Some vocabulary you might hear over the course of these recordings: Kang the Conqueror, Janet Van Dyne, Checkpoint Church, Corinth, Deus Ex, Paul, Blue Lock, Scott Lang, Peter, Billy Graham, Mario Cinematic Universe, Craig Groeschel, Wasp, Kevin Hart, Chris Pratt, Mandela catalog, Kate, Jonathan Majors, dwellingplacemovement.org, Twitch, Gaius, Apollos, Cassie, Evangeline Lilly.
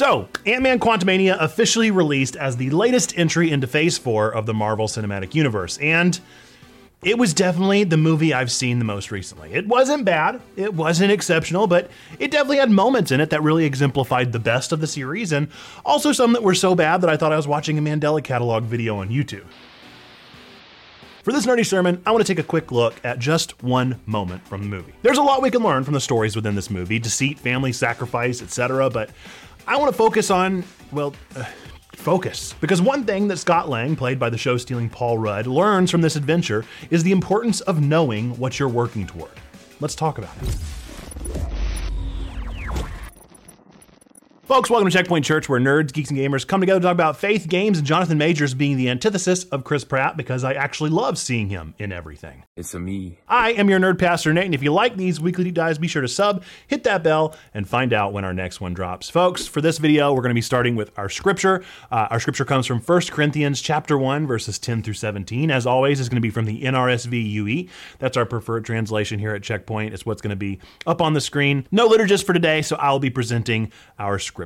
So, Ant-Man Quantumania officially released as the latest entry into Phase 4 of the Marvel Cinematic Universe, and it was definitely the movie I've seen the most recently. It wasn't bad, it wasn't exceptional, but it definitely had moments in it that really exemplified the best of the series, and also some that were so bad that I thought I was watching a Mandela catalog video on YouTube. For this nerdy sermon, I want to take a quick look at just one moment from the movie. There's a lot we can learn from the stories within this movie, deceit, family, sacrifice, etc., but I want to focus on, well, focus. Because one thing that Scott Lang, played by the show-stealing Paul Rudd, learns from this adventure is the importance of knowing what you're working toward. Let's talk about it. Folks, welcome to Checkpoint Church, where nerds, geeks, and gamers come together to talk about faith, games, and Jonathan Majors being the antithesis of Chris Pratt, because I actually love seeing him in everything. It's a me. I am your Nerd Pastor Nate, and if you like these weekly deep dives, be sure to sub, hit that bell, and find out when our next one drops. Folks, for this video, we're going to be starting with our scripture. Our scripture comes from 1 Corinthians chapter 1, verses 10 through 17. As always, it's going to be from the NRSVUE. That's our preferred translation here at Checkpoint. It's what's going to be up on the screen. No liturgist for today, so I'll be presenting our scripture.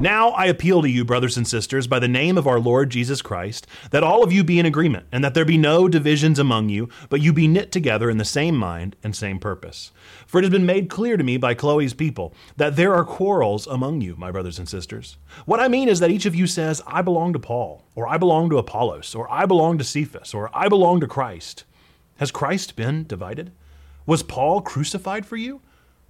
Now I appeal to you, brothers and sisters, by the name of our Lord Jesus Christ, that all of you be in agreement, and that there be no divisions among you, but you be knit together in the same mind and same purpose. For it has been made clear to me by Chloe's people that there are quarrels among you, my brothers and sisters. What I mean is that each of you says, I belong to Paul, or I belong to Apollos, or I belong to Cephas, or I belong to Christ. Has Christ been divided? Was Paul crucified for you?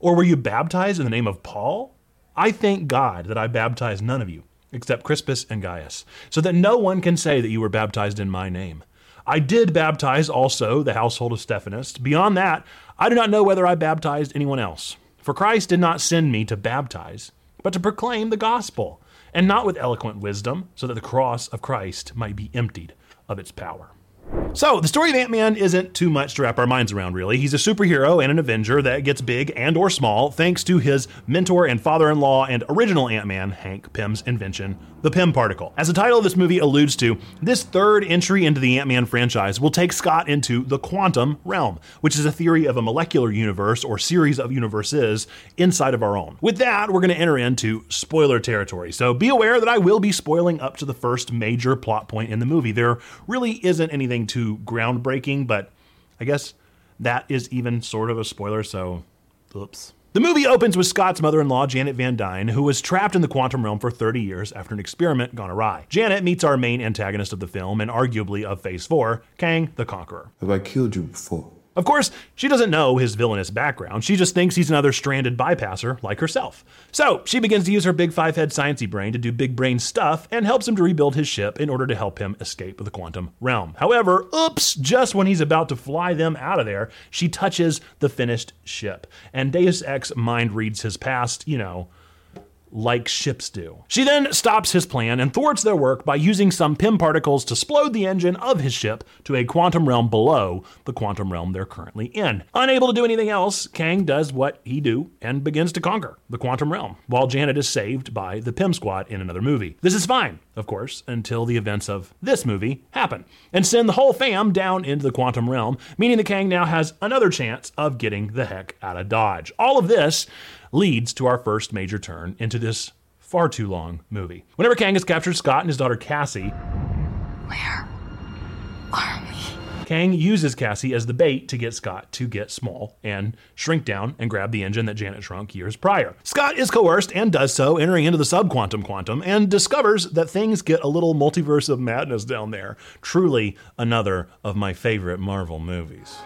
Or were you baptized in the name of Paul? I thank God that I baptized none of you, except Crispus and Gaius, so that no one can say that you were baptized in my name. I did baptize also the household of Stephanus. Beyond that, I do not know whether I baptized anyone else. For Christ did not send me to baptize, but to proclaim the gospel, and not with eloquent wisdom, so that the cross of Christ might be emptied of its power. So, the story of Ant-Man isn't too much to wrap our minds around, really. He's a superhero and an Avenger that gets big and or small thanks to his mentor and father-in-law and original Ant-Man, Hank Pym's invention, the Pym Particle. As the title of this movie alludes to, this third entry into the Ant-Man franchise will take Scott into the quantum realm, which is a theory of a molecular universe or series of universes inside of our own. With that, we're going to enter into spoiler territory, so be aware that I will be spoiling up to the first major plot point in the movie. There really isn't anything too groundbreaking, but I guess that is even sort of a spoiler, so oops. The movie opens with Scott's mother-in-law, Janet Van Dyne, who was trapped in the quantum realm for 30 years after an experiment gone awry. Janet meets our main antagonist of the film, and arguably of Phase 4, Kang the Conqueror. Have I killed you before? Of course, she doesn't know his villainous background. She just thinks he's another stranded bypasser like herself. So she begins to use her big five-head sciencey brain to do big brain stuff and helps him to rebuild his ship in order to help him escape the quantum realm. However, oops, just when he's about to fly them out of there, she touches the finished ship. And Deus Ex mind reads his past, you know, like ships do. She then stops his plan and thwarts their work by using some Pym particles to explode the engine of his ship to a quantum realm below the quantum realm they're currently in. Unable to do anything else, Kang does what he do and begins to conquer the quantum realm, while Janet is saved by the Pym squad in another movie. This is fine, of course, until the events of this movie happen and send the whole fam down into the quantum realm, meaning that Kang now has another chance of getting the heck out of Dodge. All of this leads to our first major turn into this far too long movie. Whenever Kang has captured Scott and his daughter Cassie, where are we? Kang uses Cassie as the bait to get Scott to get small and shrink down and grab the engine that Janet shrunk years prior. Scott is coerced and does so, entering into the subquantum quantum, and discovers that things get a little multiverse of madness down there. Truly another of my favorite Marvel movies.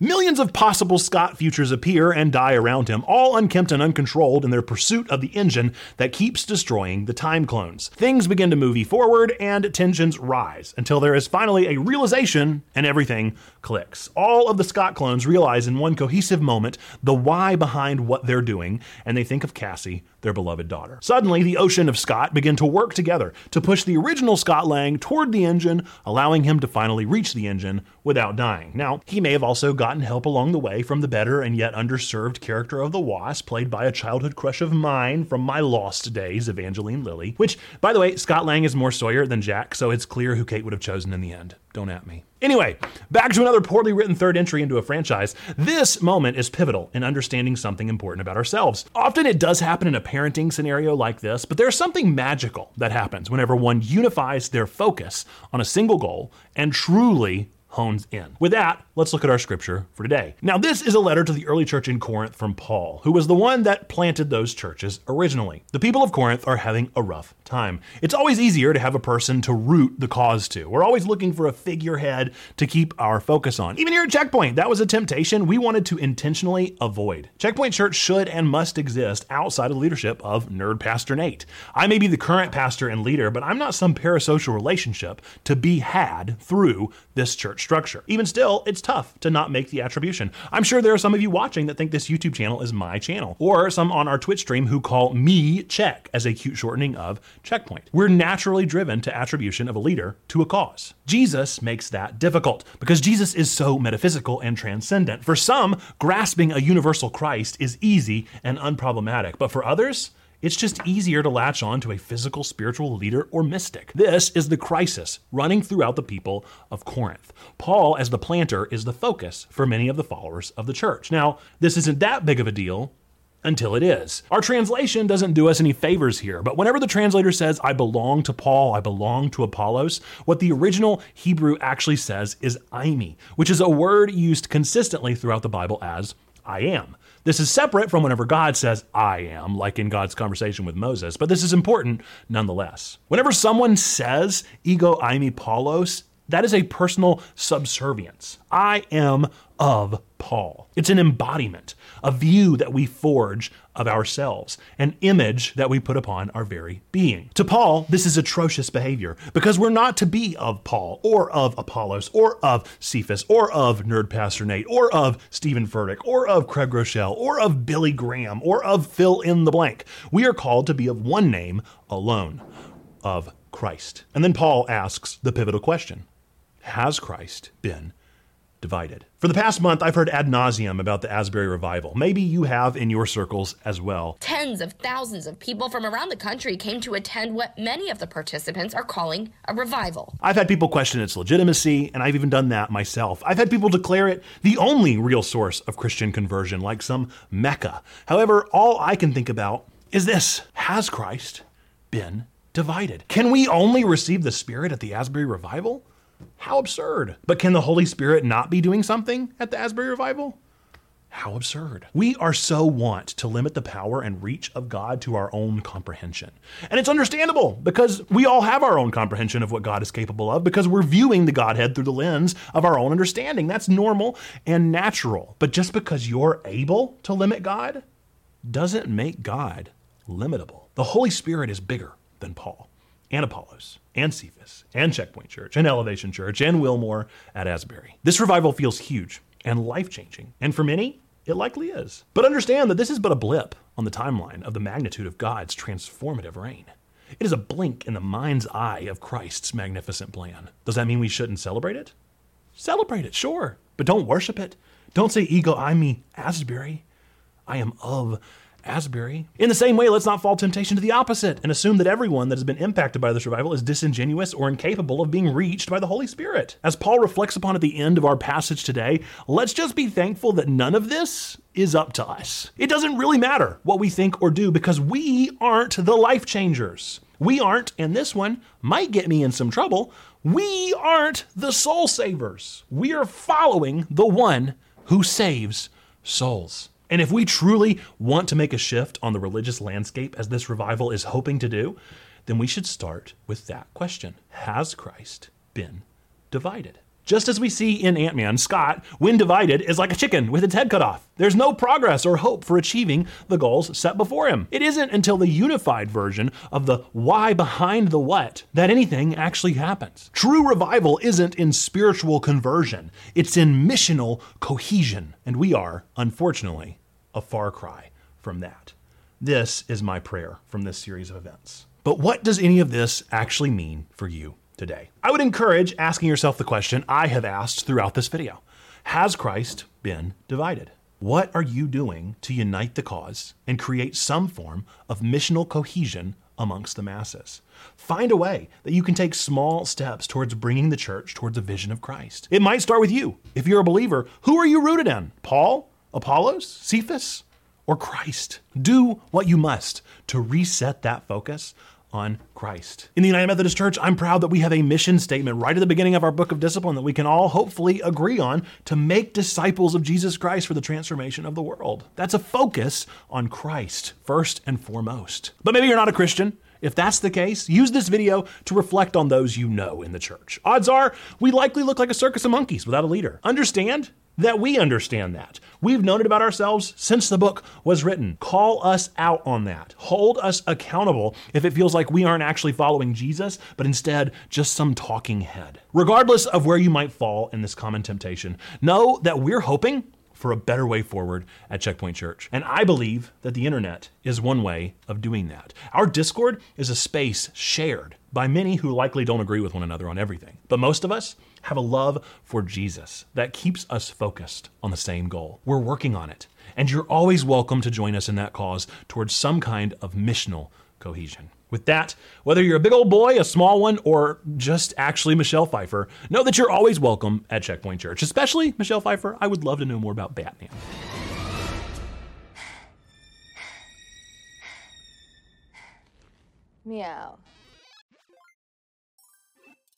Millions of possible Scott futures appear and die around him, all unkempt and uncontrolled in their pursuit of the engine that keeps destroying the time clones. Things begin to move forward and tensions rise until there is finally a realization and everything clicks. All of the Scott clones realize in one cohesive moment the why behind what they're doing, and they think of Cassie, their beloved daughter. Suddenly, the ocean of Scott begin to work together to push the original Scott Lang toward the engine, allowing him to finally reach the engine without dying. Now, he may have also gotten gotten help along the way from the better and yet underserved character of the Wasp, played by a childhood crush of mine from my lost days, Evangeline Lilly. Which, by the way, Scott Lang is more Sawyer than Jack, so it's clear who Kate would have chosen in the end. Don't at me. Anyway, back to another poorly written third entry into a franchise. This moment is pivotal in understanding something important about ourselves. Often it does happen in a parenting scenario like this, but there's something magical that happens whenever one unifies their focus on a single goal and truly hones in. With that, let's look at our scripture for today. Now, this is a letter to the early church in Corinth from Paul, who was the one that planted those churches originally. The people of Corinth are having a rough time. It's always easier to have a person to root the cause to. We're always looking for a figurehead to keep our focus on. Even here at Checkpoint, that was a temptation we wanted to intentionally avoid. Checkpoint Church should and must exist outside of the leadership of Nerd Pastor Nate. I may be the current pastor and leader, but I'm not some parasocial relationship to be had through this church structure. Even still, it's tough to not make the attribution. I'm sure there are some of you watching that think this YouTube channel is my channel, or some on our Twitch stream who call me Check as a cute shortening of Checkpoint. We're naturally driven to attribution of a leader to a cause. Jesus makes that difficult because Jesus is so metaphysical and transcendent. For some, grasping a universal Christ is easy and unproblematic, but for others, it's just easier to latch on to a physical spiritual leader or mystic. This is the crisis running throughout the people of Corinth. Paul, as the planter, is the focus for many of the followers of the church. Now, this isn't that big of a deal until it is. Our translation doesn't do us any favors here, but whenever the translator says, I belong to Paul, I belong to Apollos, what the original Hebrew actually says is "aini," which is a word used consistently throughout the Bible as I am. This is separate from whenever God says, I am, like in God's conversation with Moses, but this is important nonetheless. Whenever someone says, ego eimi Paulos, that is a personal subservience. I am of Paul. It's an embodiment, a view that we forge of ourselves, an image that we put upon our very being. To Paul, this is atrocious behavior because we're not to be of Paul or of Apollos or of Cephas or of Nerd Pastor Nate or of Stephen Furtick or of Craig Groeschel or of Billy Graham or of fill in the blank. We are called to be of one name alone, of Christ. And then Paul asks the pivotal question, has Christ been divided? For the past month, I've heard ad nauseum about the Asbury Revival. Maybe you have in your circles as well. Tens of thousands of people from around the country came to attend what many of the participants are calling a revival. I've had people question its legitimacy, and I've even done that myself. I've had people declare it the only real source of Christian conversion, like some Mecca. However, all I can think about is this. Has Christ been divided? Can we only receive the Spirit at the Asbury Revival? How absurd. But can the Holy Spirit not be doing something at the Asbury Revival? How absurd. We are so wont to limit the power and reach of God to our own comprehension. And it's understandable because we all have our own comprehension of what God is capable of because we're viewing the Godhead through the lens of our own understanding. That's normal and natural. But just because you're able to limit God doesn't make God limitable. The Holy Spirit is bigger than Paul and Apollos and Cephas and Checkpoint Church and Elevation Church and Wilmore at Asbury. This revival feels huge and life-changing, and for many, it likely is. But understand that this is but a blip on the timeline of the magnitude of God's transformative reign. It is a blink in the mind's eye of Christ's magnificent plan. Does that mean we shouldn't celebrate it? Celebrate it, sure, but don't worship it. Don't say, ego, I mean Asbury. I am of Asbury. In the same way, let's not fall temptation to the opposite and assume that everyone that has been impacted by this revival is disingenuous or incapable of being reached by the Holy Spirit. As Paul reflects upon at the end of our passage today, let's just be thankful that none of this is up to us. It doesn't really matter what we think or do because we aren't the life changers. We aren't, and this one might get me in some trouble, we aren't the soul savers. We are following the one who saves souls. And if we truly want to make a shift on the religious landscape as this revival is hoping to do, then we should start with that question. Has Christ been divided? Just as we see in Ant-Man, Scott, when divided, is like a chicken with its head cut off. There's no progress or hope for achieving the goals set before him. It isn't until the unified version of the why behind the what that anything actually happens. True revival isn't in spiritual conversion. It's in missional cohesion. And we are, unfortunately, a far cry from that. This is my prayer from this series of events. But what does any of this actually mean for you today? I would encourage asking yourself the question I have asked throughout this video. Has Christ been divided. What are you doing to unite the cause and create some form of missional cohesion amongst the masses? Find a way that you can take small steps towards bringing the church towards a vision of Christ. It might start with you. If you're a believer, who are you rooted in? Paul, Apollos, Cephas, or Christ? Do what you must to reset that focus on Christ. In the United Methodist Church, I'm proud that we have a mission statement right at the beginning of our book of discipline that we can all hopefully agree on to make disciples of Jesus Christ for the transformation of the world. That's a focus on Christ first and foremost. But maybe you're not a Christian. If that's the case, use this video to reflect on those you know in the church. Odds are, we likely look like a circus of monkeys without a leader. Understand that we understand that. We've known it about ourselves since the book was written. Call us out on that. Hold us accountable if it feels like we aren't actually following Jesus, but instead just some talking head. Regardless of where you might fall in this common temptation, know that we're hoping for a better way forward at Checkpoint Church. And I believe that the internet is one way of doing that. Our Discord is a space shared by many who likely don't agree with one another on everything. But most of us have a love for Jesus that keeps us focused on the same goal. We're working on it, and you're always welcome to join us in that cause towards some kind of missional cohesion. With that, whether you're a big old boy, a small one, or just actually Michelle Pfeiffer, know that you're always welcome at Checkpoint Church, especially Michelle Pfeiffer. I would love to know more about Batman. Meow.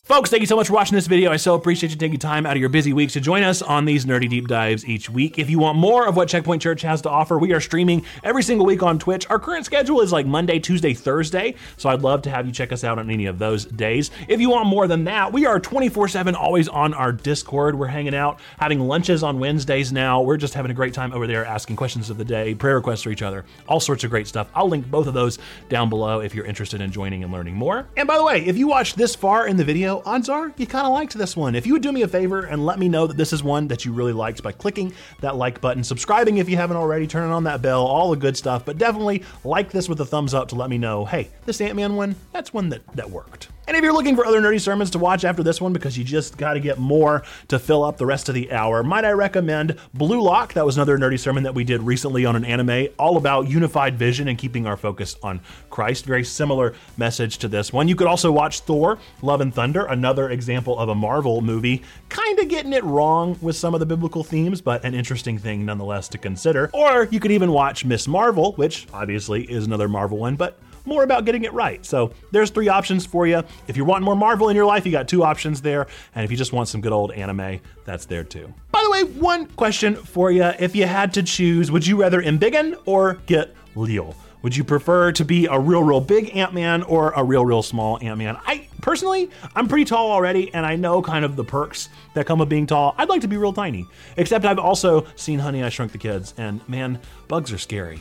Folks, thank you so much for watching this video. I so appreciate you taking time out of your busy weeks to join us on these nerdy deep dives each week. If you want more of what Checkpoint Church has to offer, we are streaming every single week on Twitch. Our current schedule is like Monday, Tuesday, Thursday, so I'd love to have you check us out on any of those days. If you want more than that, we are 24/7 always on our Discord. We're hanging out, having lunches on Wednesdays now. We're just having a great time over there, asking questions of the day, prayer requests for each other, all sorts of great stuff. I'll link both of those down below if you're interested in joining and learning more. And by the way, if you watched this far in the video, odds are you kind of liked this one. If you would do me a favor and let me know that this is one that you really liked by clicking that like button, subscribing if you haven't already, turning on that bell, all the good stuff, but definitely like this with a thumbs up to let me know, hey, this Ant-Man one, that's one that worked. And if you're looking for other nerdy sermons to watch after this one because you just got to get more to fill up the rest of the hour, might I recommend Blue Lock? That was another nerdy sermon that we did recently on an anime all about unified vision and keeping our focus on Christ. Very similar message to this one. You could also watch Thor, Love and Thunder, another example of a Marvel movie, kind of getting it wrong with some of the biblical themes, but an interesting thing nonetheless to consider. Or you could even watch Miss Marvel, which obviously is another Marvel one, but more about getting it right. So there's three options for you. If you're wanting more Marvel in your life, you got two options there. And if you just want some good old anime, that's there too. By the way, one question for you. If you had to choose, would you rather embiggen or get real? Would you prefer to be a real big Ant-Man or a real small Ant-Man? Personally, I'm pretty tall already, and I know kind of the perks that come with being tall. I'd like to be real tiny, except I've also seen Honey, I Shrunk the Kids, and man, bugs are scary.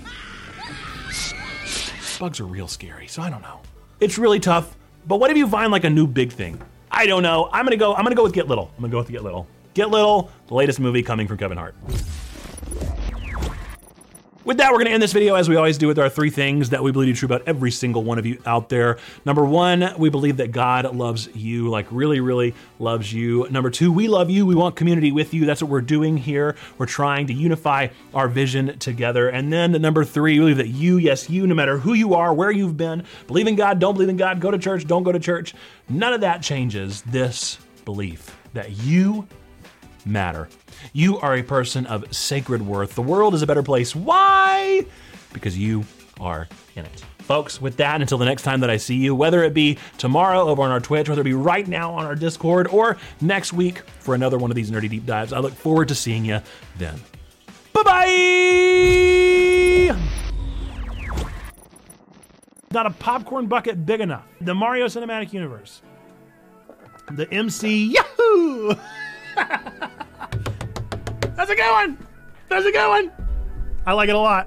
Bugs are real scary, so I don't know. It's really tough, but what if you find like a new big thing? I don't know. I'm gonna go with Get Little. I'm gonna go with Get Little. Get Little, the latest movie coming from Kevin Hart. With that, we're gonna end this video as we always do with our three things that we believe to be true about every single one of you out there. Number one, we believe that God loves you, like really, really loves you. Number two, we love you. We want community with you. That's what we're doing here. We're trying to unify our vision together. And then number three, we believe that you, yes, you, no matter who you are, where you've been, believe in God, don't believe in God, go to church, don't go to church. None of that changes this belief that you matter. You are a person of sacred worth. The world is a better place. Why? Because you are in it. Folks, with that, until the next time that I see you, whether it be tomorrow over on our Twitch, whether it be right now on our Discord, or next week for another one of these nerdy deep dives, I look forward to seeing you then. Bye-bye! Not a popcorn bucket big enough. The Mario Cinematic Universe. The MC Yahoo! That's a good one! I like it a lot.